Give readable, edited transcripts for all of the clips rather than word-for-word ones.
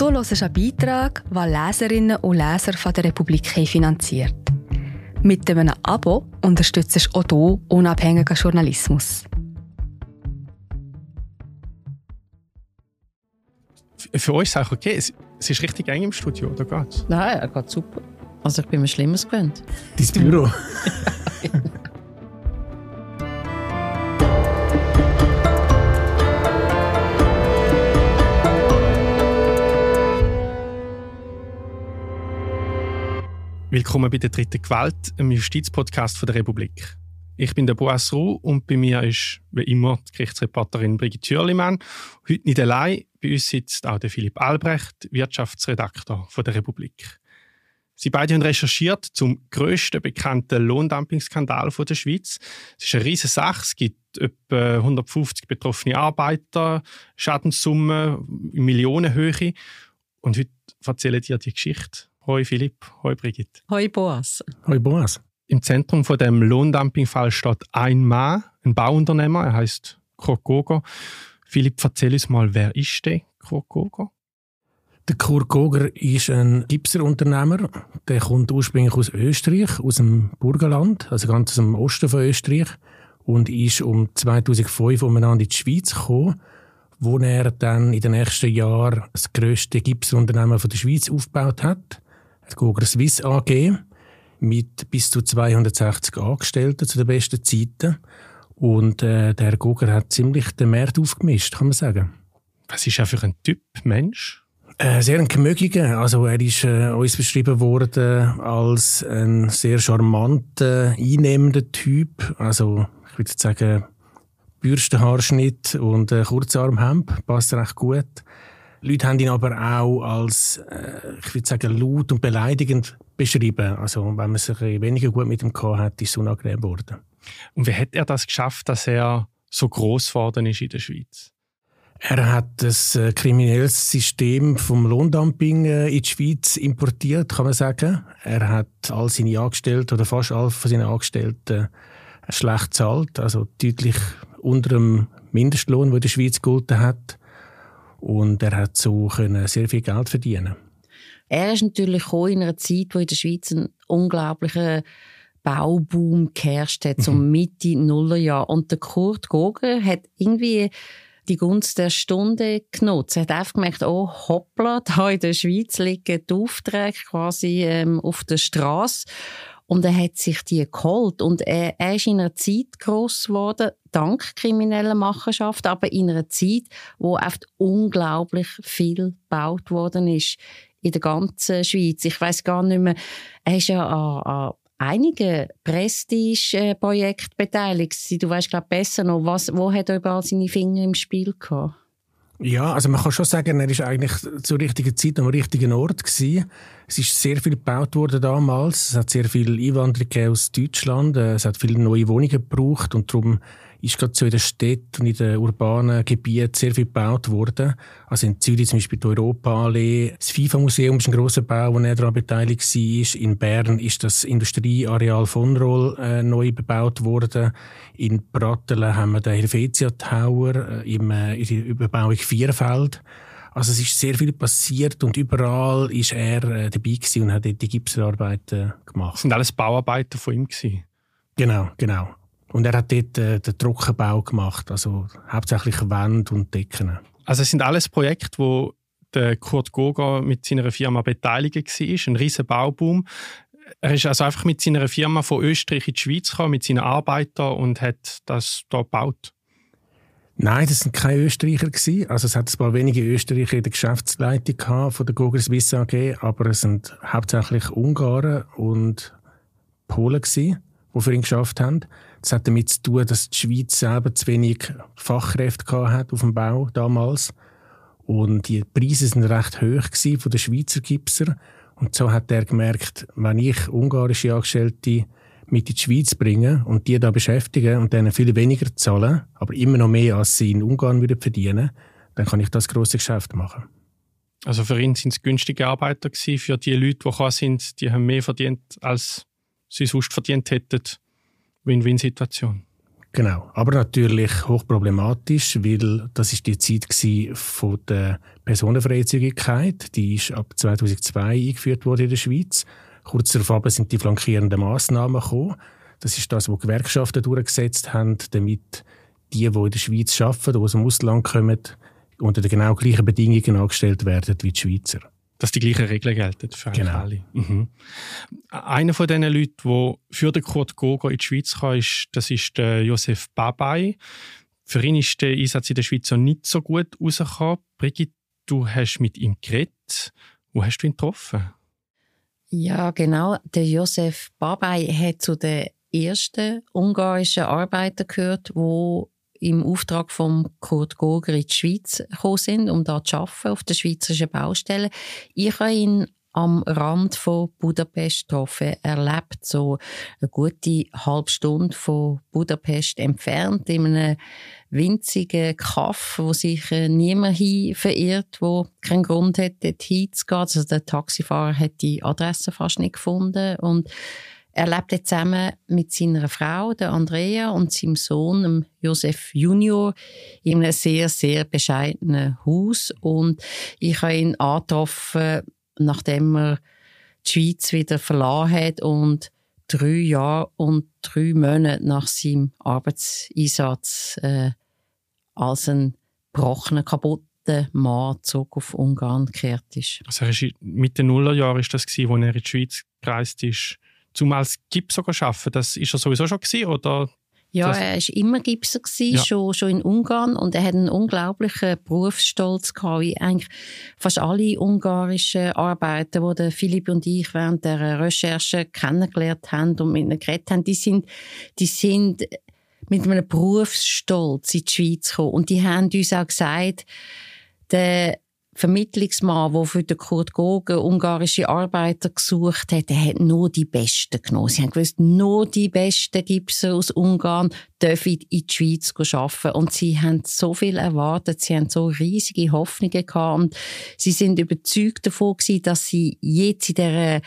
Du hörst einen Beitrag, den Leserinnen und Leser von der Republik finanziert. Mit einem Abo unterstützt auch du unabhängigen Journalismus. Für euch ist es auch okay. Es ist richtig eng im Studio, oder geht's? Nein, er geht super. Also ich bin mir Schlimmes gewöhnt. Dein Büro. Willkommen bei der Dritten Gewalt, einem Justizpodcast von der Republik. Ich bin der Boas Ruh und bei mir ist, wie immer, die Gerichtsreporterin Brigitte Hürlimann. Heute nicht allein, bei uns sitzt auch der Philipp Albrecht, Wirtschaftsredaktor von der Republik. Sie beide haben recherchiert zum grössten bekannten Lohndumpingskandal der Schweiz. Es ist eine riesige Sache, es gibt etwa 150 betroffene Arbeiter, Schadenssummen in Millionenhöhe. Und heute erzählen dir die Geschichte. Hoi Philipp, hoi Brigitte. Hoi Boas. Hoi Boas. Im Zentrum von dem Lohndumpingfall steht ein Mann, ein Bauunternehmer, er heisst Kurt Goger. Philipp, erzähl uns mal, wer ist der Kurt Goger? Der Kurt Goger ist ein Gipserunternehmer. Der kommt ursprünglich aus Österreich, aus dem Burgenland, also ganz aus dem Osten von Österreich, und ist um 2005 umeinander in die Schweiz gekommen, wo er dann in den nächsten Jahren das grösste Gipserunternehmen der Schweiz aufgebaut hat, die Gugger Swiss AG, mit bis zu 260 Angestellten zu den besten Zeiten. Und der Gugger hat ziemlich den Markt aufgemischt, kann man sagen. Was ist er für ein Typ, Mensch? Sehr ein Gemögiger. Also er ist uns beschrieben worden als ein sehr charmanter, einnehmender Typ. Also ich würde sagen, Bürstenhaarschnitt und Kurzarmhemd, passt recht gut. Leute haben ihn aber auch als, ich würde sagen, laut und beleidigend beschrieben. Also, wenn man sich weniger gut mit ihm hatte, ist es unangenehm geworden. Und wie hat er das geschafft, dass er so gross geworden ist in der Schweiz? Er hat das kriminelles System vom Lohndumping in die Schweiz importiert, kann man sagen. Er hat all seine Angestellten oder fast alle von seinen Angestellten schlecht zahlt, also deutlich unter dem Mindestlohn, der in der Schweiz gegolten hat. Und er hat so können sehr viel Geld verdienen. Er ist natürlich in einer Zeit, wo in der Schweiz einen unglaublichen Bauboom geherrscht hat, so Mitte Nullerjahr. Und der Kurt Goger hat irgendwie die Gunst der Stunde genutzt. Er hat einfach gemerkt, oh hoppla, da in der Schweiz liegen die Aufträge quasi auf der Strasse. Und er hat sich die geholt. Und er ist in einer Zeit gross geworden, dank krimineller Machenschaft, aber in einer Zeit, wo oft unglaublich viel gebaut worden ist in der ganzen Schweiz. Ich weiss gar nicht mehr, er ist ja an einigen Prestige-Projekten beteiligt. Du weißt, glaube ich, besser noch, wo hat er überall seine Finger im Spiel gehabt? Ja, also man kann schon sagen, er war eigentlich zur richtigen Zeit am richtigen Ort gewesen. Es ist sehr viel gebaut worden damals. Es hat sehr viel Einwanderung aus Deutschland. Es hat viele neue Wohnungen gebraucht und darum ist gerade so in den Städten und in den urbanen Gebieten sehr viel gebaut worden. Also in Zürich zum Beispiel die Europaallee. Das FIFA-Museum ist ein grosser Bau, wo er daran beteiligt war. In Bern ist das Industrieareal von Roll neu bebaut worden. In Pratteln haben wir den Helvetia Tower in der Überbauung Vierfeld. Also es ist sehr viel passiert und überall war er dabei und hat die Gipsarbeiten gemacht. Das sind alles Bauarbeiten von ihm gewesen? Genau. Und er hat dort den Trockenbau gemacht, also hauptsächlich Wände und Decken. Also es sind alles Projekte, wo der Kurt Goger mit seiner Firma beteiligt war, ein riesen Bauboom. Er ist also einfach mit seiner Firma von Österreich in die Schweiz gekommen, mit seinen Arbeitern, und hat das hier gebaut. Nein, das waren keine Österreicher. Also es hat ein paar wenige Österreicher in der Geschäftsleitung gehabt, von der Gugger Swiss AG, aber es sind hauptsächlich Ungarn und Polen gewesen, die für ihn geschafft haben. Das hat damit zu tun, dass die Schweiz selber zu wenig Fachkräfte hatte auf dem Bau damals. Und die Preise waren recht hoch von den Schweizer Gipser. Und so hat er gemerkt, wenn ich ungarische Angestellte mit in die Schweiz bringe und die da beschäftige und denen viel weniger zahlen, aber immer noch mehr, als sie in Ungarn verdienen würden, dann kann ich das grosse Geschäft machen. Also für ihn waren es günstige Arbeiter gewesen. Für die Leute, die gekommen sind, die haben mehr verdient, als sie sonst verdient hätten. Win-Win-Situation. Genau, aber natürlich hochproblematisch, weil das ist die Zeit von der Personenfreizügigkeit, die ist ab 2002 eingeführt worden in der Schweiz. Kurz darauf sind die flankierenden Massnahmen gekommen. Das ist das, was die Gewerkschaften durchgesetzt haben, damit die in der Schweiz arbeiten, die aus dem Ausland kommen, unter den genau gleichen Bedingungen angestellt werden wie die Schweizer. Dass die gleichen Regeln gelten für alle. Genau. Mhm. Einer von diesen Leuten, der für den Kurt Goger in die Schweiz kam, das ist der József Babai. Für ihn ist der Einsatz in der Schweiz noch nicht so gut rausgekommen. Brigitte, du hast mit ihm geredet. Wo hast du ihn getroffen? Ja, genau. Der József Babai hat zu den ersten ungarischen Arbeitern gehört, die im Auftrag von Kurt Goger in die Schweiz gekommen sind, um dort zu arbeiten, auf der schweizerischen Baustelle. Ich habe ihn am Rand von Budapest getroffen, erlebt, so eine gute halbe Stunde von Budapest entfernt, in einem winzigen Kaff, wo sich niemand hin verirrt, der keinen Grund hat, dort hinzugehen. Also der Taxifahrer hat die Adresse fast nicht gefunden und er lebte zusammen mit seiner Frau, der Andrea, und seinem Sohn, dem József Junior, in einem sehr, sehr bescheidenen Haus. Und ich habe ihn angetroffen, nachdem er die Schweiz wieder verlassen hat und 3 Jahre und 3 Monate nach seinem Arbeitseinsatz als ein gebrochener, kaputter Mann zurück auf Ungarn gekehrt ist. Also mit den Nullerjahren ist das gewesen, als er in die Schweiz gereist ist. Zumal als Gipser arbeiten, das war er sowieso schon gewesen, oder? Ja, er war immer Gipser gewesen, ja. schon in Ungarn. Und er hatte einen unglaublichen Berufsstolz gehabt, wie eigentlich fast alle ungarischen Arbeiter, die der Philipp und ich während der Recherche kennengelernt haben und mit ihnen geredet haben. Die sind mit einem Berufsstolz in die Schweiz gekommen. Und die haben uns auch gesagt, der Vermittlungsmann, der für den Kurt Goger ungarische Arbeiter gesucht hat, der hat nur die Besten genommen. Sie haben gewusst, nur die besten Gipser aus Ungarn dürfen in die Schweiz arbeiten. Und sie haben so viel erwartet, sie haben so riesige Hoffnungen gehabt und sie sind überzeugt davon gewesen, dass sie jetzt in dieser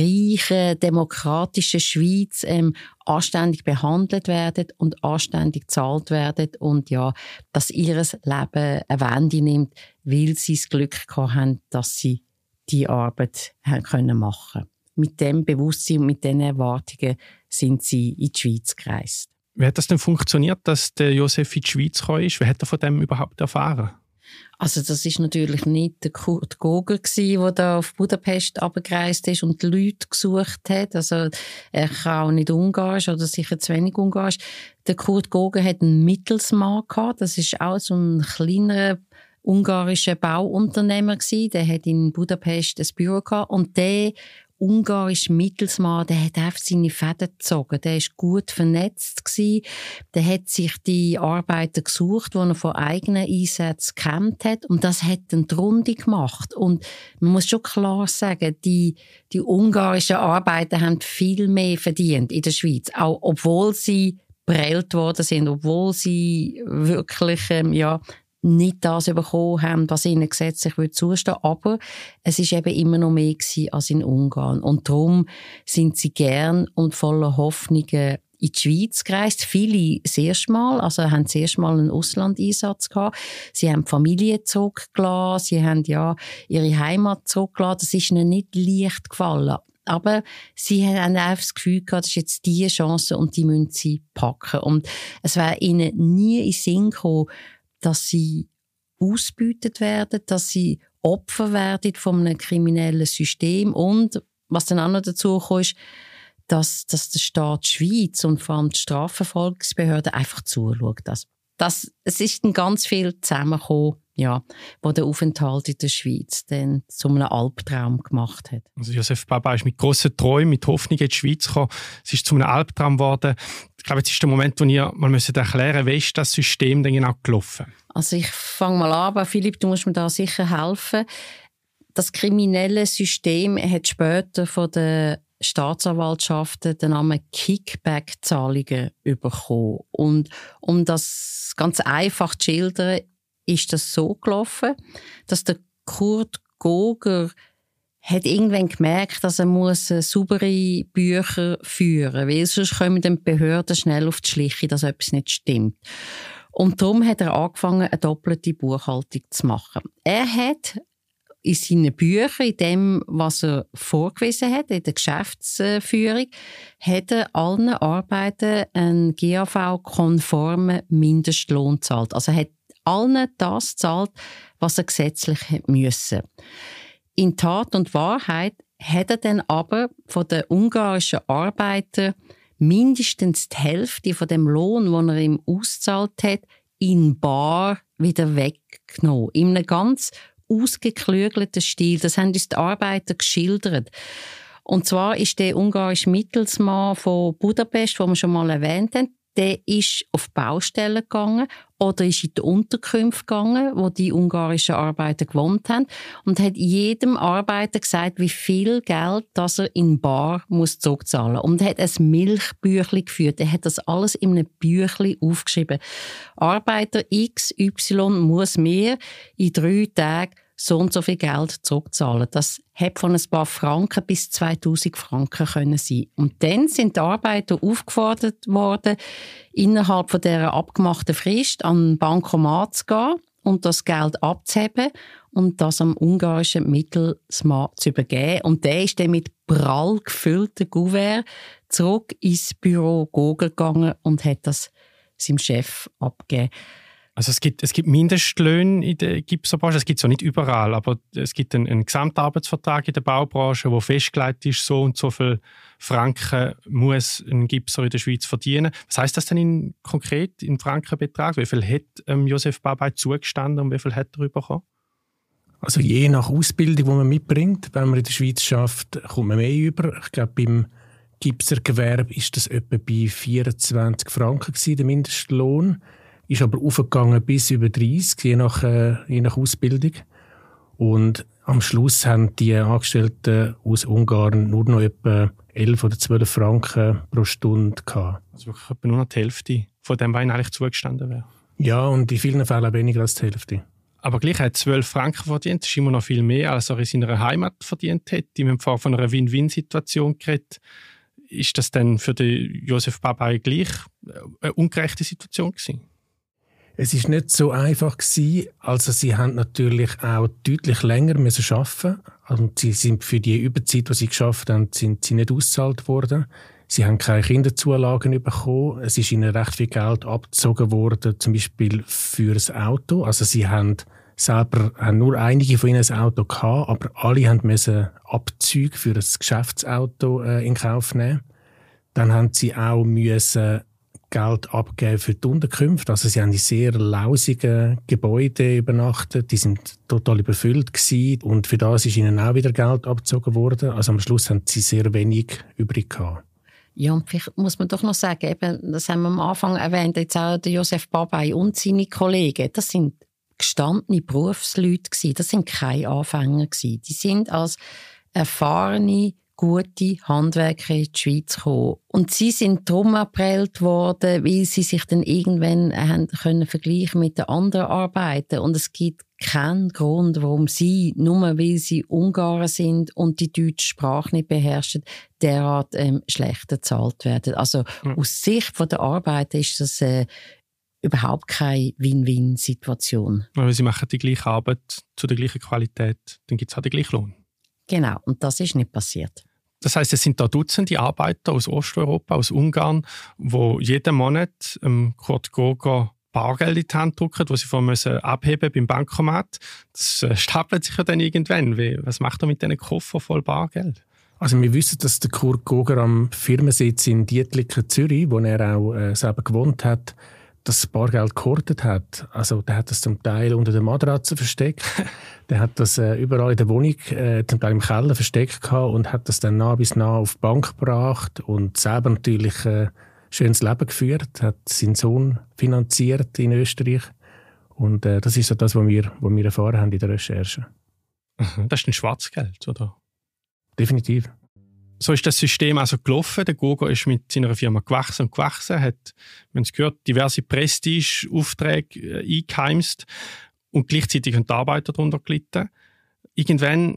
reichen, demokratischen Schweiz anständig behandelt werden und anständig gezahlt werden und ja, dass ihr Leben eine Wende nimmt, weil sie das Glück gehabt haben, dass sie die Arbeit haben können machen. Mit dem Bewusstsein und mit diesen Erwartungen sind sie in die Schweiz gereist. Wie hat das denn funktioniert, dass der József in die Schweiz gekommen ist? Wie hat er von dem überhaupt erfahren? Also das ist natürlich nicht der Kurt Goger gewesen, der da auf Budapest abgereist ist und Leute gesucht hat. Also er kann auch nicht Ungarisch oder sicher zu wenig Ungarisch. Der Kurt Goger hat einen Mittelsmann gehabt. Das ist auch so ein kleinerer ungarischer Bauunternehmer gewesen. Der hat in Budapest ein Büro gehabt und der ungarische Mittelsmann, der hat einfach seine Fäden gezogen. Der war gut vernetzt gewesen. Der hat sich die Arbeiter gesucht, die er von eigenen Einsätzen gekämpft hat. Und das hat dann die Runde gemacht. Und man muss schon klar sagen, die ungarischen Arbeiter haben viel mehr verdient in der Schweiz. Auch obwohl sie prellt worden sind, obwohl sie wirklich, nicht das bekommen haben, was ihnen gesetzlich zustehen würde. Aber es war eben immer noch mehr gewesen als in Ungarn. Und darum sind sie gern und voller Hoffnungen in die Schweiz gereist. Viele zuerst mal, also haben zuerst mal einen Auslandeinsatz gehabt. Sie haben die Familie zurückgelassen, sie haben ihre Heimat zurückgelassen. Das ist ihnen nicht leicht gefallen. Aber sie haben einfach das Gefühl gehabt, das ist jetzt die Chance und die müssen sie packen. Und es wäre ihnen nie in den Sinn gekommen, dass sie ausgebeutet werden, dass sie Opfer werden von einem kriminellen System und, was dann auch noch dazu kam, ist, dass der Staat Schweiz und vor allem die Strafverfolgungsbehörde einfach zuschaut. Es ist dann ganz viel zusammengekommen, wo der Aufenthalt in der Schweiz dann zu einem Albtraum gemacht hat. Also József Babai ist mit grossen Träumen, mit Hoffnungen in die Schweiz gekommen. Es ist zu einem Albtraum geworden. Ich glaube, jetzt ist der Moment, wo ihr mal erklären müsst, wie ist das System denn genau gelaufen? Also ich fange mal an, aber Philipp, du musst mir da sicher helfen. Das kriminelle System hat später von der Staatsanwaltschaften den Namen Kickback-Zahlungen bekommen. Und um das ganz einfach zu schildern, ist das so gelaufen, dass der Kurt Goger hat irgendwann gemerkt, dass er saubere Bücher führen muss, weil sonst kommen die Behörden schnell auf die Schliche, dass etwas nicht stimmt. Und darum hat er angefangen, eine doppelte Buchhaltung zu machen. Er hat in seinen Büchern, in dem, was er vorgewiesen hat, in der Geschäftsführung, hat er allen Arbeiten einen GAV-konformen Mindestlohn gezahlt. Also er hat allen das gezahlt, was er gesetzlich musste. In Tat und Wahrheit hat er dann aber von den ungarischen Arbeitern mindestens die Hälfte von dem Lohn, den er ihm ausgezahlt hat, in bar wieder weggenommen. In einem ganz ausgeklügelten Stil. Das haben uns die Arbeiter geschildert. Und zwar ist der ungarische Mittelsmann von Budapest, den wir schon mal erwähnt haben, der ist auf Baustellen gegangen oder ist in die Unterkünfte gegangen, wo die ungarischen Arbeiter gewohnt haben, und hat jedem Arbeiter gesagt, wie viel Geld das er in bar muss zurückzahlen muss. Und er hat ein Milchbüchli geführt. Er hat das alles in einem Büchli aufgeschrieben. Arbeiter XY muss mir in 3 Tagen so und so viel Geld zurückzahlen. Das hat von ein paar Franken bis 2000 Franken können sein. Und dann sind die Arbeiter aufgefordert worden, innerhalb von dieser abgemachten Frist an den Bankomat zu gehen und das Geld abzuheben und das am ungarischen Mittelsmann zu übergeben. Und der ist dann mit prall gefüllten Kuvert zurück ins Büro Goger gegangen und hat das seinem Chef abgegeben. Also es gibt Mindestlöhne in der Gipserbranche, es gibt es ja nicht überall, aber es gibt einen Gesamtarbeitsvertrag in der Baubranche, wo festgelegt ist, so und so viel Franken muss ein Gipser in der Schweiz verdienen. Was heisst das denn konkret in Frankenbetrag? Wie viel hat József Babai zugestanden und wie viel hat er bekommen? Also je nach Ausbildung, die man mitbringt, wenn man in der Schweiz schafft, kommt man mehr über. Ich glaube, beim Gipsergewerbe ist das etwa bei 24 Franken gewesen, der Mindestlohn. Ist aber aufgegangen bis über 30, je nach Ausbildung. Und am Schluss haben die Angestellten aus Ungarn nur noch etwa 11 oder 12 Franken pro Stunde gehabt. Also wirklich etwa nur noch die Hälfte von dem, was ihnen eigentlich zugestanden wäre. Ja, und in vielen Fällen weniger als die Hälfte. Aber gleich hat 12 Franken verdient, das ist immer noch viel mehr, als er in seiner Heimat verdient hätte. Im Empfang von einer Win-Win-Situation geredet. Ist das dann für den József Babai gleich eine ungerechte Situation gewesen? Es war nicht so einfach gewesen. Also sie haben natürlich auch deutlich länger arbeiten müssen. Also sie sind für die Überzeit, die sie geschafft haben, sind sie nicht ausgezahlt worden. Sie haben keine Kinderzulagen bekommen. Es ist ihnen recht viel Geld abgezogen worden, zum Beispiel für das Auto. Also sie haben selber, nur einige von ihnen ein Auto gehabt, aber alle haben müssen Abzüge für ein Geschäftsauto in Kauf nehmen. Dann haben sie auch müssen Geld abgeben für die Unterkünfte. Also sie haben in sehr lausigen Gebäuden übernachtet. Die sind total überfüllt gewesen. Und für das ist ihnen auch wieder Geld abgezogen worden. Also am Schluss haben sie sehr wenig übrig gehabt. Ja, und vielleicht muss man doch noch sagen, eben, das haben wir am Anfang erwähnt, jetzt auch der József Babai und seine Kollegen, das sind gestandene Berufsleute gewesen. Das sind keine Anfänger gewesen. Die sind als erfahrene, gute Handwerker in die Schweiz gekommen. Und sie sind drum abgeprellt worden, weil sie sich dann irgendwann können vergleichen mit den anderen Arbeitern. Und es gibt keinen Grund, warum sie, nur weil sie Ungarn sind und die deutsche Sprache nicht beherrschen, derart schlechter bezahlt werden. Also aus Sicht der Arbeiter ist das überhaupt keine Win-Win-Situation. Weil sie machen die gleiche Arbeit zu der gleichen Qualität, dann gibt es auch den gleichen Lohn. Genau, und das ist nicht passiert. Das heisst, es sind da Dutzende Arbeiter aus Osteuropa, aus Ungarn, die jeden Monat Kurt Goger Bargeld in die Hand drücken, das sie vorher abheben beim Bankomat. Das stapelt sich ja dann irgendwann. Was macht er mit diesen Koffern voll Bargeld? Also wir wissen, dass der Kurt Goger am Firmensitz in Dietlikon, Zürich, wo er auch selber gewohnt hat, das Bargeld gehortet hat. Also der hat das zum Teil unter der Matratze versteckt. Der hat das überall in der Wohnung, zum Teil im Keller versteckt gehabt und hat das dann nah bis nah auf die Bank gebracht und selber natürlich ein schönes Leben geführt, hat seinen Sohn finanziert in Österreich. Und das ist so das, was wir erfahren haben in der Recherche. Das ist ein Schwarzgeld, oder? Definitiv. So ist das System also gelaufen. Der Goger ist mit seiner Firma gewachsen, hat, wir haben es gehört, diverse Prestige-Aufträge eingeheimst und gleichzeitig haben die Arbeiter darunter gelitten. Irgendwann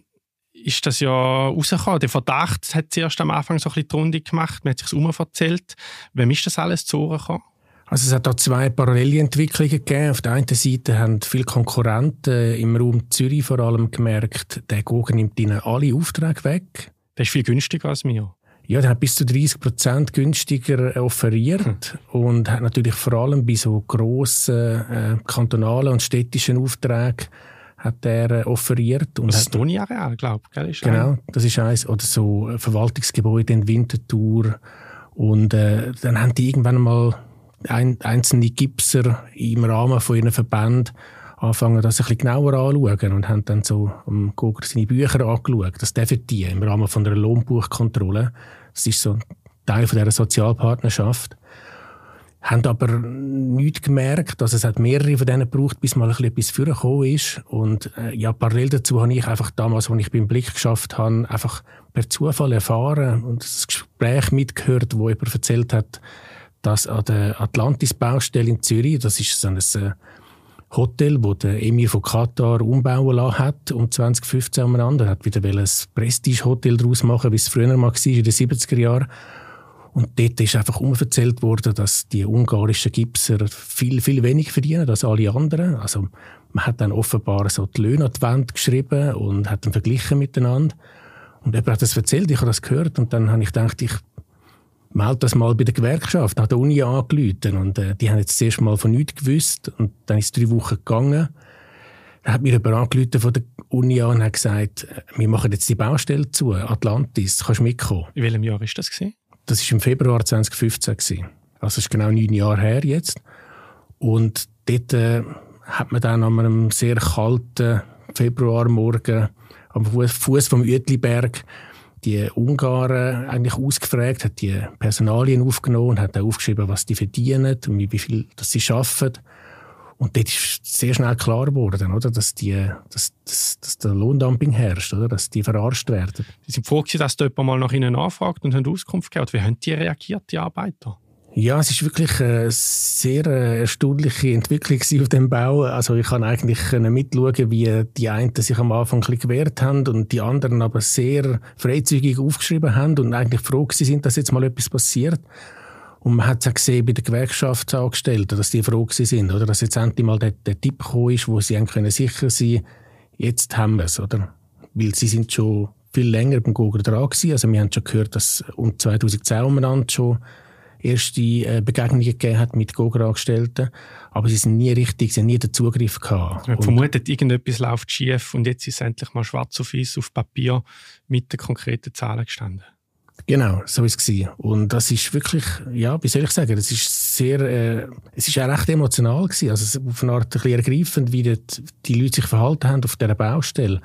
ist das ja rausgekommen. Der Verdacht hat zuerst am Anfang so ein bisschen die Runde gemacht. Man hat sich herumverzählt. Wem ist das alles zu Ohren gekommen? Also es hat da zwei parallele Entwicklungen gegeben. Auf der einen Seite haben viele Konkurrenten im Raum Zürich vor allem gemerkt, der Goger nimmt ihnen alle Aufträge weg. Der ist viel günstiger als mir. Ja, der hat bis zu 30% günstiger offeriert und hat natürlich vor allem bei so grossen kantonalen und städtischen Aufträgen hat er offeriert. Und das ist Toni-Areal, glaube ich. Genau, das ist eins. Oder so Verwaltungsgebäude in Winterthur. Und dann haben die irgendwann mal einzelne Gipser im Rahmen von ihren Verbänden anfangen, das ein bisschen genauer anzuschauen und haben dann so am Goger seine Bücher angeschaut. Das dürfen die im Rahmen von einer Lohnbuchkontrolle. Das ist so ein Teil von dieser Sozialpartnerschaft. Haben aber nichts gemerkt, also es hat mehrere von denen gebraucht, bis mal ein bisschen etwas vorgekommen ist. Und ja, parallel dazu habe ich einfach damals, als ich beim Blick geschafft habe, einfach per Zufall erfahren und das Gespräch mitgehört, wo jemand erzählt hat, dass an der Atlantis-Baustelle in Zürich, das ist so ein Hotel, das der Emir von Katar umbauen lassen hat, um 2015 umeinander. Er hat wieder ein Prestige-Hotel daraus machen, wie es früher mal war, in den 70er Jahren. Und dort ist einfach umverzählt worden, dass die ungarischen Gipser viel, viel weniger verdienen als alle anderen. Also, man hat dann offenbar so die Löhne an die Wand geschrieben und hat dann verglichen miteinander. Und jemand hat das erzählt, ich habe das gehört und dann habe ich gedacht, ich melde das mal bei der Gewerkschaft, hat der Uni angerufen und die haben jetzt zuerst mal von nichts gewusst und dann ist es 3 Wochen gegangen. Dann hat mir jemand angerufen von der Uni an und hat gesagt, wir machen jetzt die Baustelle zu, Atlantis, kannst du mitkommen. In welchem Jahr war das? Das war im Februar 2015 gewesen. Also ist genau 9 Jahre her jetzt. Und dort hat man dann an einem sehr kalten Februarmorgen am Fuß vom Uetliberg die Ungarn eigentlich ausgefragt, hat die Personalien aufgenommen und hat auch aufgeschrieben, was die verdienen und wie viel dass sie arbeiten. Und dort ist sehr schnell klar geworden, oder? Dass der Lohndumping herrscht, oder? Dass die verarscht werden. Sie sind froh, dass jemand mal nach ihnen nachfragt und haben Auskunft gegeben. Wie haben die reagiert, die Arbeiter? Ja, es ist wirklich eine sehr erstaunliche Entwicklung auf dem Bau. Also ich kann eigentlich mitschauen, wie die einen sich am Anfang ein bisschen gewehrt haben und die anderen aber sehr freizügig aufgeschrieben haben und eigentlich froh sind, dass jetzt mal etwas passiert. Und man hat es auch gesehen bei den Gewerkschaftsangestellten, dass die froh sind, oder? Dass jetzt endlich mal der Tipp gekommen ist, wo sie sicher sein können, jetzt haben wir es, oder? Weil sie sind schon viel länger beim Goger dran gewesen. Also wir haben schon gehört, dass um 2010 umeinander schon erste Begegnungen gegeben hat mit Goger-Angestellten, aber sie sind nie richtig, sie haben nie den Zugriff gehabt. Man vermutet, irgendetwas läuft schief und jetzt ist es endlich mal schwarz auf weiß auf Papier mit den konkreten Zahlen gestanden. Genau, so ist es. Und das ist wirklich, ja, wie soll ich sagen, das ist sehr, es ist auch recht emotional gewesen, also auf eine Art ein bisschen ergreifend, wie die Leute sich verhalten haben auf dieser Baustelle.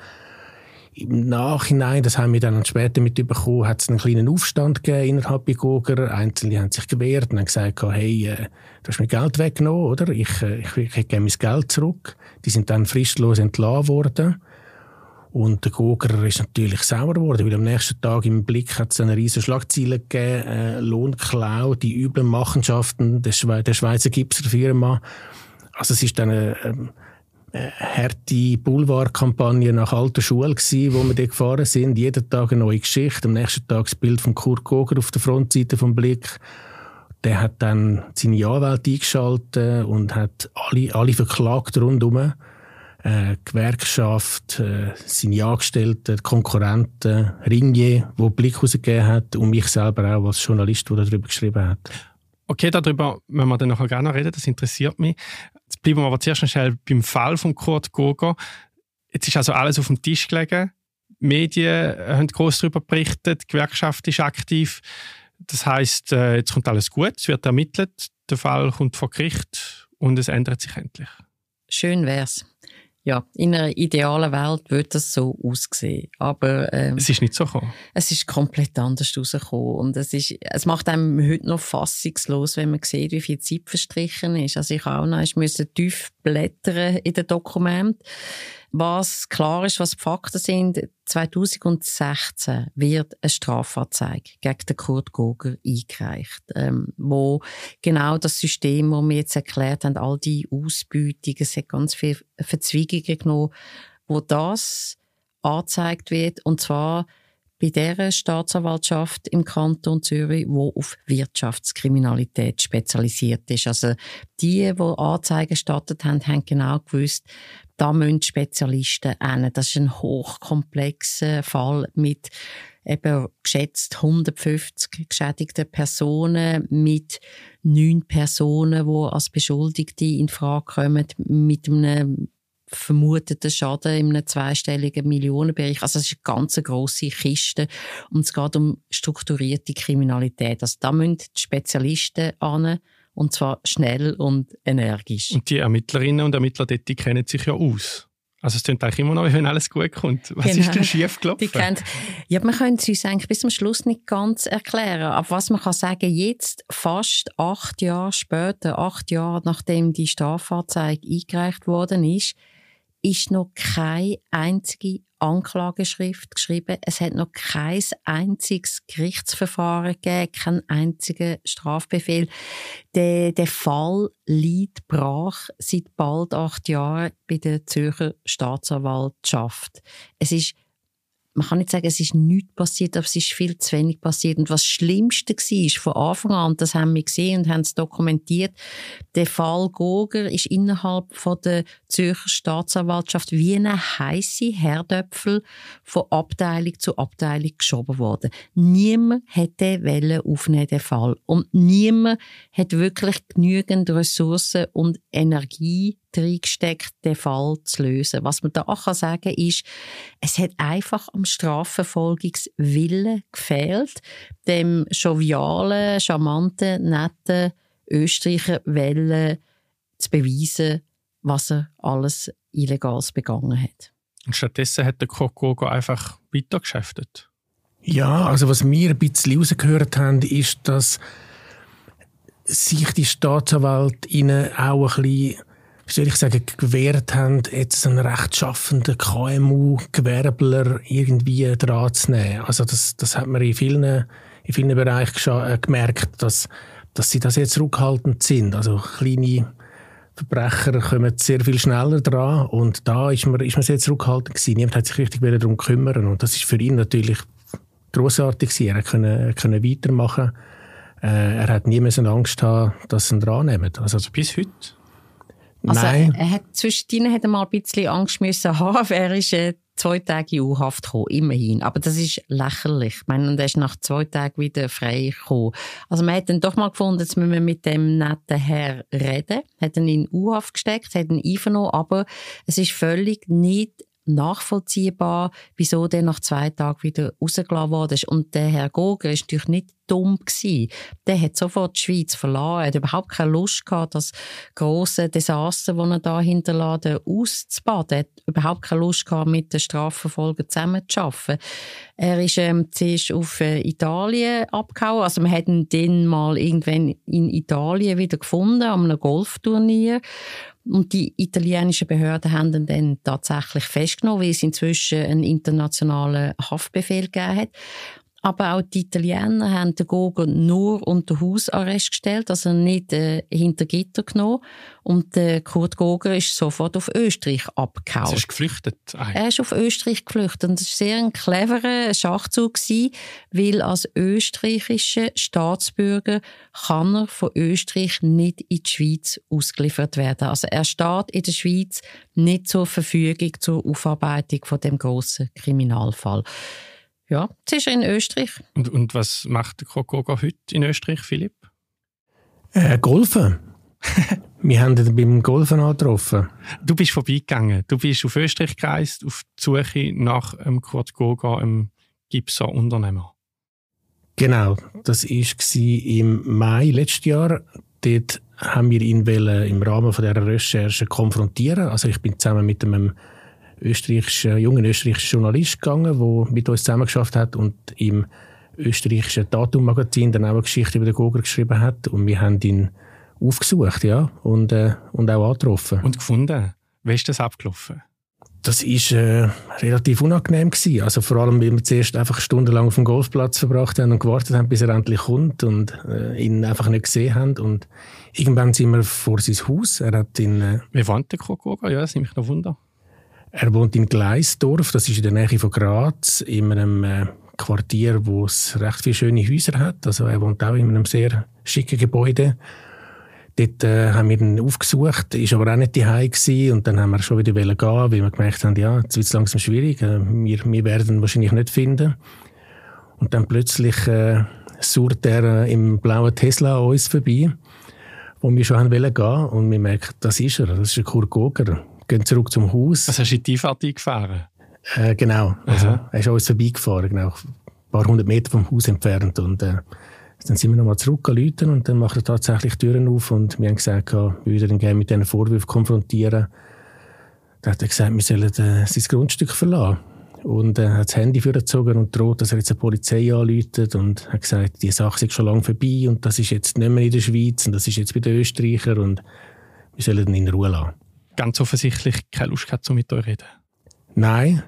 Im Nachhinein, das haben wir dann später mitbekommen, hat es einen kleinen Aufstand gegeben innerhalb der Goger. Einzelne haben sich gewehrt und haben gesagt, hey, du hast mir Geld weggenommen, oder? Ich gebe mein Geld zurück. Die sind dann fristlos entlassen worden. Und der Goger ist natürlich sauer geworden, weil am nächsten Tag im Blick hat es eine riesen Schlagzeile gegeben, Lohnklau, die üblen Machenschaften der Schweizer Gipserfirma. Also es ist dann eine harte Boulevardkampagne nach alter Schule gsi, wo wir dort gefahren sind. Jeden Tag eine neue Geschichte. Am nächsten Tag das Bild von Kurt Goger auf der Frontseite vom Blick. Der hat dann seine Anwälte eingeschaltet und hat alle verklagt rundum. Gewerkschaft, seine Angestellten, Konkurrenten, Ringier, der Blick rausgegeben hat und mich selber auch als Journalist, der darüber geschrieben hat. Okay, darüber müssen wir dann nachher gerne reden, das interessiert mich. Jetzt bleiben wir aber zuerst schnell beim Fall von Kurt Goger. Jetzt ist also alles auf dem Tisch gelegen. Die Medien haben gross darüber berichtet, die Gewerkschaft ist aktiv. Das heisst, jetzt kommt alles gut, es wird ermittelt, der Fall kommt vor Gericht und es ändert sich endlich. Schön wär's. Ja, in einer idealen Welt würde das so aussehen. Aber es ist nicht so gekommen. Es ist komplett anders rausgekommen. Und es macht einem heute noch fassungslos, wenn man sieht, wie viel Zeit verstrichen ist. Also ich auch noch, ich musste tief blättern in den Dokumenten. Was klar ist, was die Fakten sind, 2016 wird eine Strafanzeige gegen den Kurt Goger eingereicht, wo genau das System, das wir jetzt erklärt haben, all die Ausbeutungen, es hat ganz viele Verzweigungen genommen, wo das angezeigt wird, und zwar bei der Staatsanwaltschaft im Kanton Zürich, wo auf Wirtschaftskriminalität spezialisiert ist. Also die Anzeigen gestattet haben, haben genau gewusst, da müssen Spezialisten hin. Das ist ein hochkomplexer Fall mit eben geschätzt 150 geschädigten Personen, mit 9 Personen, die als Beschuldigte in Frage kommen, mit einem vermuteten Schaden in einem 2-stelligen Millionenbereich. Also es ist eine ganz grosse Kiste und es geht um strukturierte Kriminalität. Also da müssen die Spezialisten hin. Und zwar schnell und energisch. Und die Ermittlerinnen und Ermittler dort, die kennen sich ja aus. Also es klingt eigentlich immer noch, wenn alles gut kommt. Was ist denn schief gelaufen? Ja, man könnte es uns eigentlich bis zum Schluss nicht ganz erklären. Aber was man kann sagen, jetzt fast 8 Jahre später, 8 Jahre nachdem die Strafanzeige eingereicht worden ist noch keine einzige Anklageschrift geschrieben. Es hat noch kein einziges Gerichtsverfahren gegeben, keinen einzigen Strafbefehl. Der Fall liegt brach seit bald 8 Jahren bei der Zürcher Staatsanwaltschaft. Es ist, man kann nicht sagen, es ist nichts passiert, aber es ist viel zu wenig passiert. Und was das Schlimmste war von Anfang an, und das haben wir gesehen und haben es dokumentiert, der Fall Goger ist innerhalb von der Zürcher Staatsanwaltschaft wie eine heisse Herdöpfel von Abteilung zu Abteilung geschoben worden. Niemand hätte wollen aufnehmen den Fall. Und niemand hat wirklich genügend Ressourcen und Energie reingesteckt, den Fall zu lösen. Was man da auch sagen kann, ist, es hat einfach am Strafverfolgungswillen gefehlt, dem jovialen, charmanten, netten Österreicher Welle zu beweisen, was er alles Illegales begangen hat. Und stattdessen hat der Kurt Goger einfach weitergeschäftet? Ja, also was wir ein bisschen rausgehört haben, ist, dass sich die Staatsanwältinnen auch ein bisschen, soll ich sagen, gewährt haben, jetzt einen rechtschaffenden KMU-Gewerbler irgendwie dran zu nehmen. Also das hat man in vielen Bereichen gemerkt, dass sie das jetzt zurückhaltend sind. Also kleine Verbrecher kommen sehr viel schneller dran und da ist man sehr zurückhaltend gewesen. Niemand hat sich richtig darum kümmern und das ist für ihn natürlich grossartig gewesen. Er konnte weitermachen. Er hat nie mehr Angst haben, dass sie ihn dran nehmen. Also bis heute. Also nein. Zwischendrin hat er mal ein bisschen Angst müssen haben. Er ist 2 Tage in U-Haft gekommen, immerhin. Aber das ist lächerlich. Ich meine, und er ist nach 2 Tagen wieder frei gekommen. Also man hat dann doch mal gefunden, jetzt müssen wir mit dem netten Herr reden. Hat ihn in U-Haft gesteckt, hat ihn einvernommen, aber es ist völlig nicht nachvollziehbar, wieso der nach 2 Tagen wieder rausgelassen worden ist. Und der Herr Goger ist natürlich nicht dumm gewesen. Der hat sofort die Schweiz verlassen. Er hat überhaupt keine Lust gehabt, das grosse Desaster, das er da hinterlassen, auszubaden. Er hat überhaupt keine Lust gehabt, mit den Strafverfolgern zusammenzuarbeiten. Er ist zuerst auf Italien abgehauen. Also man hat ihn dann mal irgendwann in Italien wieder gefunden, an einem Golfturnier. Und die italienischen Behörden haben ihn dann tatsächlich festgenommen, weil es inzwischen einen internationalen Haftbefehl gegeben hat. Aber auch die Italiener haben den Goger nur unter Hausarrest gestellt, also nicht hinter Gitter genommen. Und Kurt Goger ist sofort auf Österreich abgehauen. Er ist geflüchtet. Er ist auf Österreich geflüchtet. Und das war sehr ein cleverer Schachzug gewesen, weil als österreichischer Staatsbürger kann er von Österreich nicht in die Schweiz ausgeliefert werden. Also er steht in der Schweiz nicht zur Verfügung zur Aufarbeitung von dem grossen Kriminalfall. Ja, jetzt ist er in Österreich. Und was macht der Kurt Goger heute in Österreich, Philipp? Golfen. Wir haben ihn beim Golfen angetroffen. Du bist vorbeigegangen. Du bist auf Österreich gereist, auf die Suche nach Kurt Goger, einem Gipser Unternehmer. Genau, das war im Mai letzten Jahr. Dort haben wir ihn im Rahmen dieser Recherche konfrontieren. Also ich bin zusammen mit einem jungen österreichischen Journalist gegangen, der mit uns zusammengearbeitet hat und im österreichischen Datum-Magazin dann auch eine Geschichte über den Goger geschrieben hat. Und wir haben ihn aufgesucht, ja, und auch angetroffen. Und gefunden? Wie ist das abgelaufen? Das war relativ unangenehm gewesen. Also vor allem, weil wir zuerst einfach stundenlang auf dem Golfplatz verbracht haben und gewartet haben, bis er endlich kommt und ihn einfach nicht gesehen haben. Und irgendwann sind wir vor sein Haus. Er hat ihn... Wie wohnt der Kurt Goger? Ja, das nimmt mich noch Wunder. Er wohnt in Gleisdorf, das ist in der Nähe von Graz, in einem Quartier, wo es recht viele schöne Häuser hat. Also er wohnt auch in einem sehr schicken Gebäude. Dort haben wir ihn aufgesucht, ist aber auch nicht zu Hause gewesen. Und dann haben wir schon wieder gehen, weil wir gemerkt haben, ja, jetzt wird es langsam schwierig, wir werden ihn wahrscheinlich nicht finden. Und dann plötzlich surrt er im blauen Tesla an uns vorbei, wo wir schon haben wollen gehen. Und wir merken, das ist er, das ist der Kurt Goger. Gehen zurück zum Haus. Also hast du in die Einfahrt eingefahren? Genau, also er ist an uns vorbeigefahren, genau, ein paar hundert Meter vom Haus entfernt. Und dann sind wir nochmal zurückgeläutet und dann macht er tatsächlich Türen auf und wir haben gesagt, wir würden ihn gerne mit diesen Vorwürfen konfrontieren. Dann hat er gesagt, wir sollen sein Grundstück verlassen. Und er hat das Handy vorgezogen und droht, dass er jetzt die Polizei anläutet und hat gesagt, die Sache ist schon lange vorbei und das ist jetzt nicht mehr in der Schweiz und das ist jetzt bei den Österreichern und wir sollen ihn in Ruhe lassen. Ganz offensichtlich keine Lust gehabt, mit euch zu reden? Nein.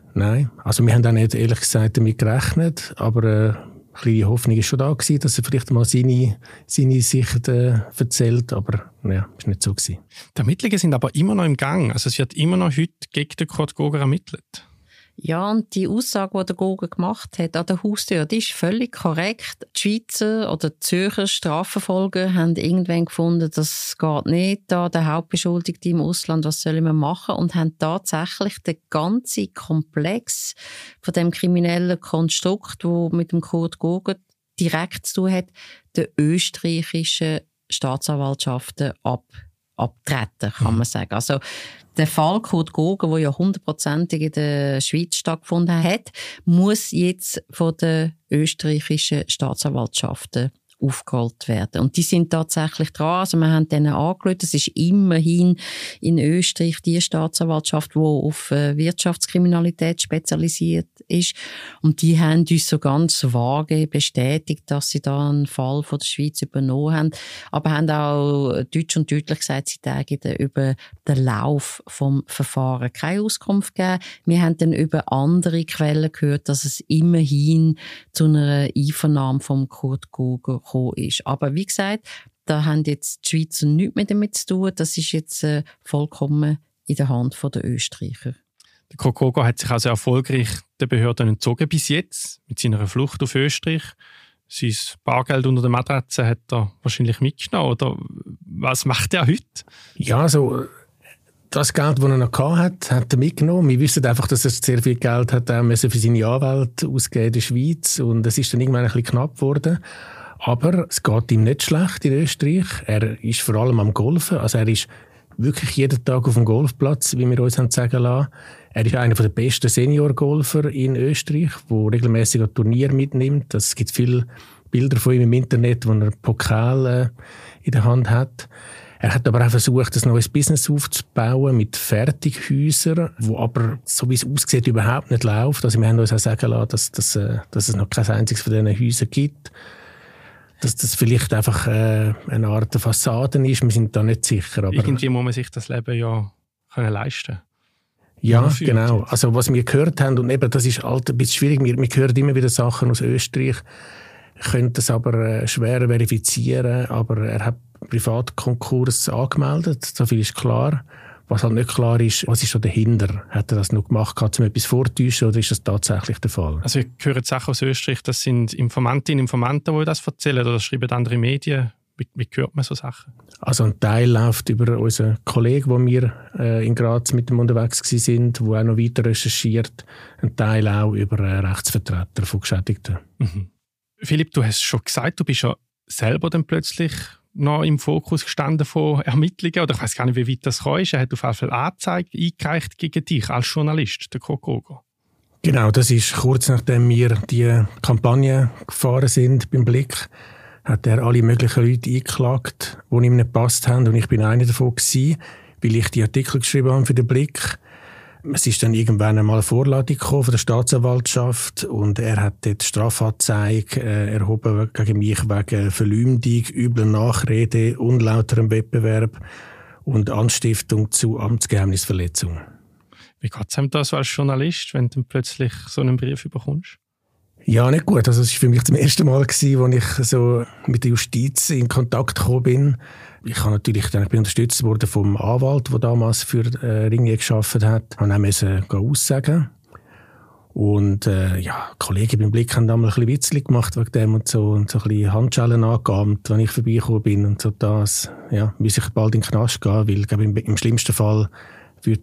Also wir haben auch nicht, ehrlich gesagt, damit gerechnet, aber eine kleine Hoffnung war schon da, dass er vielleicht mal seine Sicht erzählt, aber naja, das war nicht so. Die Ermittlungen sind aber immer noch im Gang, also es wird immer noch heute gegen den Kurt Goger ermittelt. Ja, und die Aussage, die der Goger gemacht hat an der Haustür, die ist völlig korrekt. Die Schweizer oder die Zürcher Strafverfolger haben irgendwann gefunden, das geht nicht, da der Hauptbeschuldigte im Ausland, was sollen wir machen? Und haben tatsächlich den ganzen Komplex von dem kriminellen Konstrukt, wo mit dem Kurt Goger direkt zu tun hat, der österreichischen Staatsanwaltschaften abtreten, kann man sagen. Also der Fall Kurt Goger, der ja 100%ig in der Schweiz stattgefunden hat, muss jetzt von den österreichischen Staatsanwaltschaften aufgeholt werden. Und die sind tatsächlich dran. Also wir haben denen angerufen, es ist immerhin in Österreich die Staatsanwaltschaft, die auf Wirtschaftskriminalität spezialisiert ist. Und die haben uns so ganz vage bestätigt, dass sie da einen Fall von der Schweiz übernommen haben. Aber haben auch deutsch und deutlich gesagt, sie tägen über den Lauf vom Verfahren keine Auskunft gegeben. Wir haben dann über andere Quellen gehört, dass es immerhin zu einer Einvernahme von Kurt Goger ist. Aber wie gesagt, da haben jetzt die Schweizer nichts mehr damit zu tun. Das ist jetzt vollkommen in der Hand der Österreicher. Der Kurt Goger hat sich also erfolgreich den Behörden entzogen bis jetzt, mit seiner Flucht auf Österreich. Sein Bargeld unter der Matratze hat er wahrscheinlich mitgenommen. Oder was macht er heute? Ja, also das Geld, das er noch hatte, hat er mitgenommen. Wir wissen einfach, dass er sehr viel Geld hat auch für seine Anwälte ausgeben in der Schweiz. Und es ist dann irgendwann ein bisschen knapp geworden. Aber es geht ihm nicht schlecht in Österreich. Er ist vor allem am Golfen. Also er ist wirklich jeden Tag auf dem Golfplatz, wie wir uns haben sagen lassen. Er ist einer der besten Senior-Golfer in Österreich, der regelmäßig an Turnier mitnimmt. Es gibt viele Bilder von ihm im Internet, wo er einen Pokal in der Hand hat. Er hat aber auch versucht, ein neues Business aufzubauen mit Fertighäusern, wo aber, so wie es aussieht, überhaupt nicht läuft. Also wir haben uns auch sagen lassen, dass es noch kein einziges von diesen Häusern gibt. Dass das vielleicht einfach eine Art Fassaden ist, wir sind da nicht sicher. Aber irgendwie muss man sich das Leben ja können leisten. Ja, genau. Also was wir gehört haben, und eben das ist halt ein bisschen schwierig, wir hören immer wieder Sachen aus Österreich, können das aber schwer verifizieren, aber er hat Privatkonkurs angemeldet, so viel ist klar. Was halt nicht klar ist, was ist schon dahinter? Hat er das noch gemacht, um etwas vortäuschen, oder ist das tatsächlich der Fall? Also ich höre Sachen aus Österreich, das sind Informantinnen und Informanten, die das erzählen, oder das schreiben andere Medien. Wie hört man so Sachen? Also ein Teil läuft über unseren Kollegen, wo wir in Graz mit ihm unterwegs waren, der auch noch weiter recherchiert. Ein Teil auch über Rechtsvertreter von Geschädigten. Mhm. Philipp, du hast schon gesagt, du bist ja selber dann plötzlich noch im Fokus gestanden von Ermittlungen, oder ich weiss gar nicht, wie weit das kam. Er hat auf jeden Fall Anzeige eingereicht gegen dich als Journalist, den Kurt Goger. Genau, das ist kurz nachdem wir die Kampagne gefahren sind beim Blick, hat er alle möglichen Leute eingeklagt, die ihm nicht gepasst haben, und ich bin einer davon gewesen, weil ich die Artikel geschrieben habe für den Blick. Es ist dann irgendwann einmal eine Vorladung gekommen von der Staatsanwaltschaft und er hat dort Strafanzeige erhoben gegen mich wegen Verleumdung, übler Nachrede, unlauterem Wettbewerb und Anstiftung zu Amtsgeheimnisverletzung. Wie geht es einem da so als Journalist, wenn du plötzlich so einen Brief bekommst? Ja, nicht gut. Also es war für mich das erste Mal, als ich so mit der Justiz in Kontakt gekommen bin. Ich bin unterstützt worden vom Anwalt, der damals für Ringier gearbeitet hat. Ich musste dann aussagen. Und Kollegen beim Blick haben damals ein bisschen Witzchen gemacht wegen dem und so ein bisschen Handschellen angeahmt, wenn ich vorbeigekommen bin und so das. Ja, muss ich bald in den Knast gehen, weil ich glaube, im schlimmsten Fall würde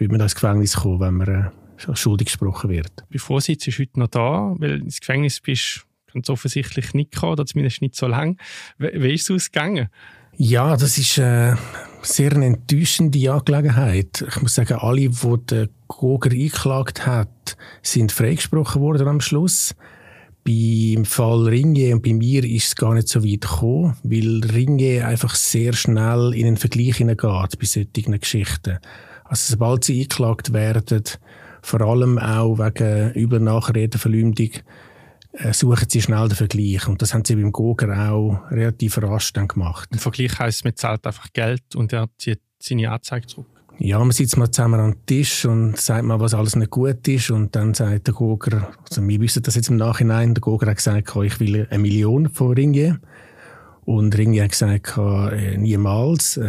man da ins Gefängnis kommen, wenn man schuldig gesprochen wird. Bevor sitzt ist heute noch da, weil ins Gefängnis bist du ganz offensichtlich nicht gekommen, oder zumindest nicht so lange. Wie ist es ausgegangen? Ja, das ist sehr eine enttäuschende Angelegenheit. Ich muss sagen, alle, die den Goger eingeklagt hat, sind freigesprochen worden am Schluss. Beim Fall Ringier und bei mir ist es gar nicht so weit gekommen, weil Ringier einfach sehr schnell in einen Vergleich hineingeht bei solchen Geschichten. Also sobald sie eingeklagt werden, vor allem auch wegen Übelnachreden, Verleumdung, suchen sie schnell den Vergleich. Und das haben sie beim Goger auch relativ rasch dann gemacht. Im Vergleich heisst es, man zahlt einfach Geld und er zieht seine Anzeige zurück. Ja, man sitzt mal zusammen am Tisch und sagt mal, was alles nicht gut ist. Und dann sagt der Goger, also wir wissen das jetzt im Nachhinein, der Goger hat gesagt, ich will 1 Million von Ringier. Und Ringier hat gesagt, niemals. Sie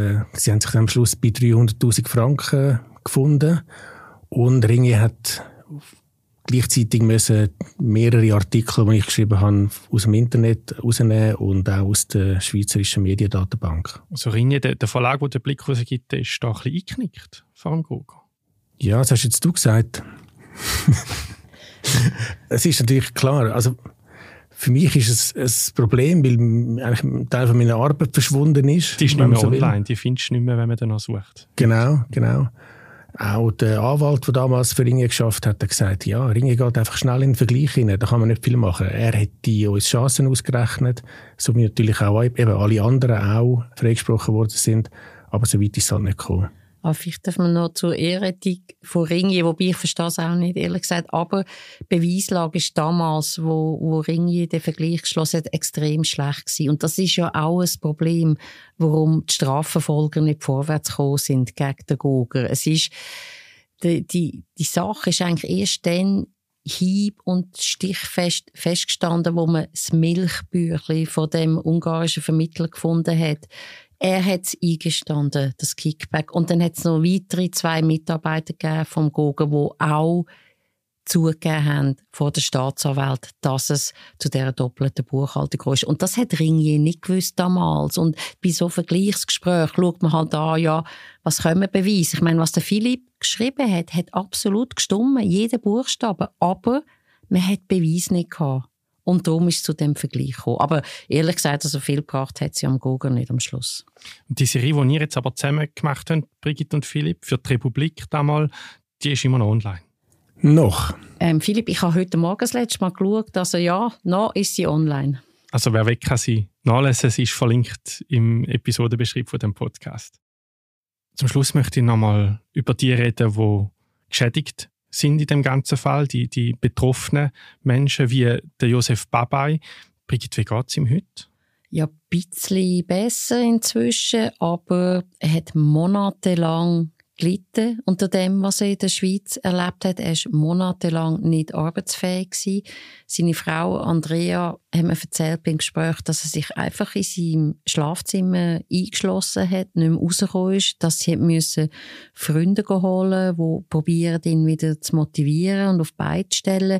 haben sich dann am Schluss bei 300'000 Franken gefunden. Und Ringier hat gleichzeitig müssen mehrere Artikel, die ich geschrieben habe, aus dem Internet rausnehmen und auch aus der Schweizerischen Mediendatenbank. Also Ringier, der Verlag, der den Blick rausgibt, ist da ein bisschen eingeknickt vor dem Goger. Ja, das hast jetzt du gesagt. Es ist natürlich klar, also für mich ist es ein Problem, weil eigentlich ein Teil von meiner Arbeit verschwunden ist. Die ist nicht mehr online, die findest du nicht mehr, wenn man danach sucht. Genau. Auch der Anwalt, der damals für Ringier geschafft hat, hat gesagt, ja, Ringier geht einfach schnell in den Vergleich hinein, da kann man nicht viel machen. Er hätte uns Chancen ausgerechnet, so wie natürlich auch eben alle anderen auch freigesprochen worden sind, aber so weit ist es halt nicht gekommen. Aber vielleicht darf man noch zur Ehrrettung von Ringier, wobei ich verstehe es auch nicht, ehrlich gesagt, aber die Beweislage ist damals, wo Ringier den Vergleich geschlossen hat, extrem schlecht gewesen. Und das ist ja auch ein Problem, warum die Strafverfolger nicht vorwärts gekommen sind gegen den Goger. Es ist, die Sache ist eigentlich erst dann hieb- und stichfest festgestanden, wo man das Milchbüchlein von dem ungarischen Vermittler gefunden hat. Er hat es eingestanden, das Kickback. Und dann hat es noch weitere 2 Mitarbeiter gegeben vom Goger, die auch zugegeben haben vor der Staatsanwalt, dass es zu dieser doppelten Buchhaltung ist. Und das hat Ringier nicht gewusst damals. Und bei so Vergleichsgesprächen schaut man halt an, ja, was können wir beweisen? Ich meine, was der Philipp geschrieben hat, hat absolut gestimmt, jeder Buchstabe. Aber man hat Beweis nicht gehabt. Und darum ist es zu dem Vergleich gekommen. Aber ehrlich gesagt, so viel gebracht hat sie am Goger nicht am Schluss. Die Serie, die wir jetzt aber zusammen gemacht haben, Brigitte und Philipp, für die Republik damals, die ist immer noch online. Noch? Philipp, ich habe heute Morgen das letzte Mal geschaut, also ja, noch ist sie online. Also wer weg kann sie nachlesen, sie ist verlinkt im Episodenbeschrieb von dem Podcast. Zum Schluss möchte ich nochmal über die reden, die geschädigt sind in dem ganzen Fall, die betroffenen Menschen wie der József Babai. Brigitte, wie geht es ihm heute? Ja, ein bisschen besser inzwischen, aber er hat monatelang gelitten unter dem, was er in der Schweiz erlebt hat. Er war monatelang nicht arbeitsfähig gewesen. Seine Frau Andrea hat mir erzählt beim Gespräch, dass er sich einfach in seinem Schlafzimmer eingeschlossen hat, nicht mehr rausgekommen ist, dass sie musste Freunde holen, die probieren, ihn wieder zu motivieren und auf die Beine zu stellen.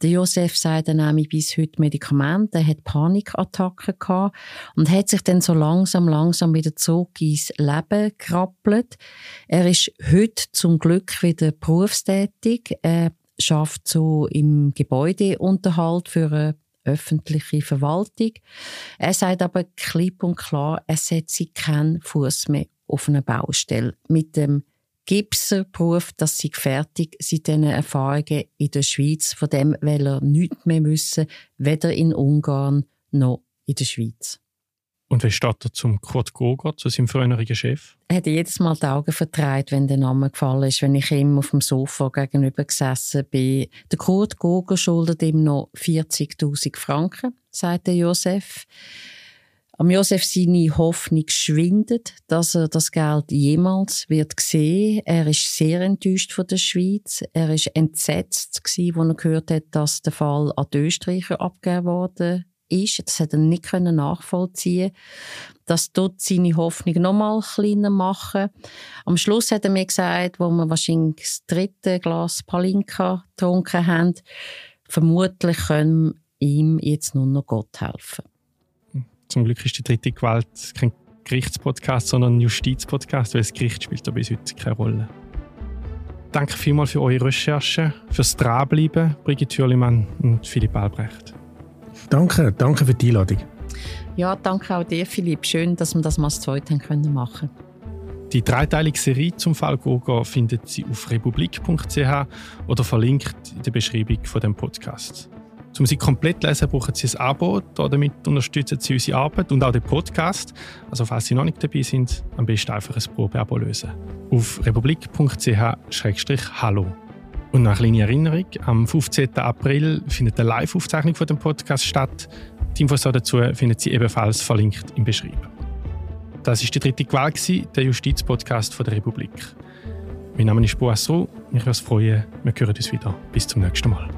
Der József sagt, er nehme bis heute Medikamente, er hat Panikattacken gehabt und hat sich dann so langsam wieder zurück ins Leben gerappelt. Er ist heute zum Glück wieder berufstätig, er arbeitet so im Gebäudeunterhalt für eine öffentliche Verwaltung. Er sagt aber klipp und klar, er setze keinen Fuß mehr auf eine Baustelle. Mit dem Gipserberuf, dass sie fertig sind, diesen Erfahrungen in der Schweiz. Von dem will er nichts mehr wissen, weder in Ungarn noch in der Schweiz. Und wie steht er zum Kurt Goger, zu seinem früheren Chef? Er hat jedes Mal die Augen vertreibt, wenn der Name gefallen ist, wenn ich ihm auf dem Sofa gegenüber gesessen bin. Der Kurt Goger schuldet ihm noch 40'000 Franken, sagt der József. Am József seine Hoffnung schwindet, dass er das Geld jemals wird sehen. Er ist sehr enttäuscht von der Schweiz. Er ist entsetzt gewesen, als er gehört hat, dass der Fall an die Österreicher abgegeben worden ist. Das hat er nicht nachvollziehen können. Das tut seine Hoffnung noch mal kleiner machen. Am Schluss hat er mir gesagt, wo wir wahrscheinlich das dritte Glas Palinka getrunken haben, vermutlich können ihm jetzt nur noch Gott helfen. Zum Glück ist die Dritte Gewalt kein Gerichtspodcast, sondern ein Justizpodcast, weil das Gericht spielt da bis heute keine Rolle. Danke vielmals für eure Recherchen, fürs Dranbleiben, Brigitte Hürlimann und Philipp Albrecht. Danke für die Einladung. Ja, danke auch dir, Philipp. Schön, dass wir das mal zu zweit haben machen können. Die dreiteilige Serie zum Fall Goger findet Sie auf republik.ch oder verlinkt in der Beschreibung von dem Podcast. Um sie komplett zu lesen, brauchen Sie ein Abo. Damit unterstützen Sie unsere Arbeit und auch den Podcast. Also falls Sie noch nicht dabei sind, am besten einfach ein Probeabo lösen. Auf republik.ch/hallo. Und noch eine kleine Erinnerung, am 15. April findet eine Live-Aufzeichnung von dem Podcast statt. Die Infos dazu finden Sie ebenfalls verlinkt im Beschreib. Das war die Dritte Gewalt, der Justizpodcast von der Republik. Mein Name ist Boas Ruh. Mich würde es freuen, wir hören uns wieder. Bis zum nächsten Mal.